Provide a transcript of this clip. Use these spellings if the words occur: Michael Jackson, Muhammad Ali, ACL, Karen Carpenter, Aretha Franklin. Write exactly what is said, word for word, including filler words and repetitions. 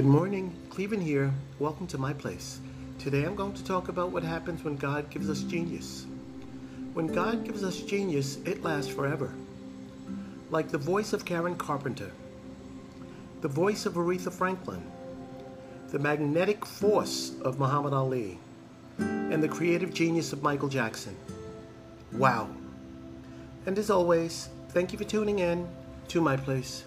Good morning, Cleveland here. Welcome to my place. Today I'm going to talk about what happens when God gives us genius. When God gives us genius, it lasts forever. Like the voice of Karen Carpenter, the voice of Aretha Franklin, the magnetic force of Muhammad Ali, and the creative genius of Michael Jackson. Wow. And as always, thank you for tuning in to my place.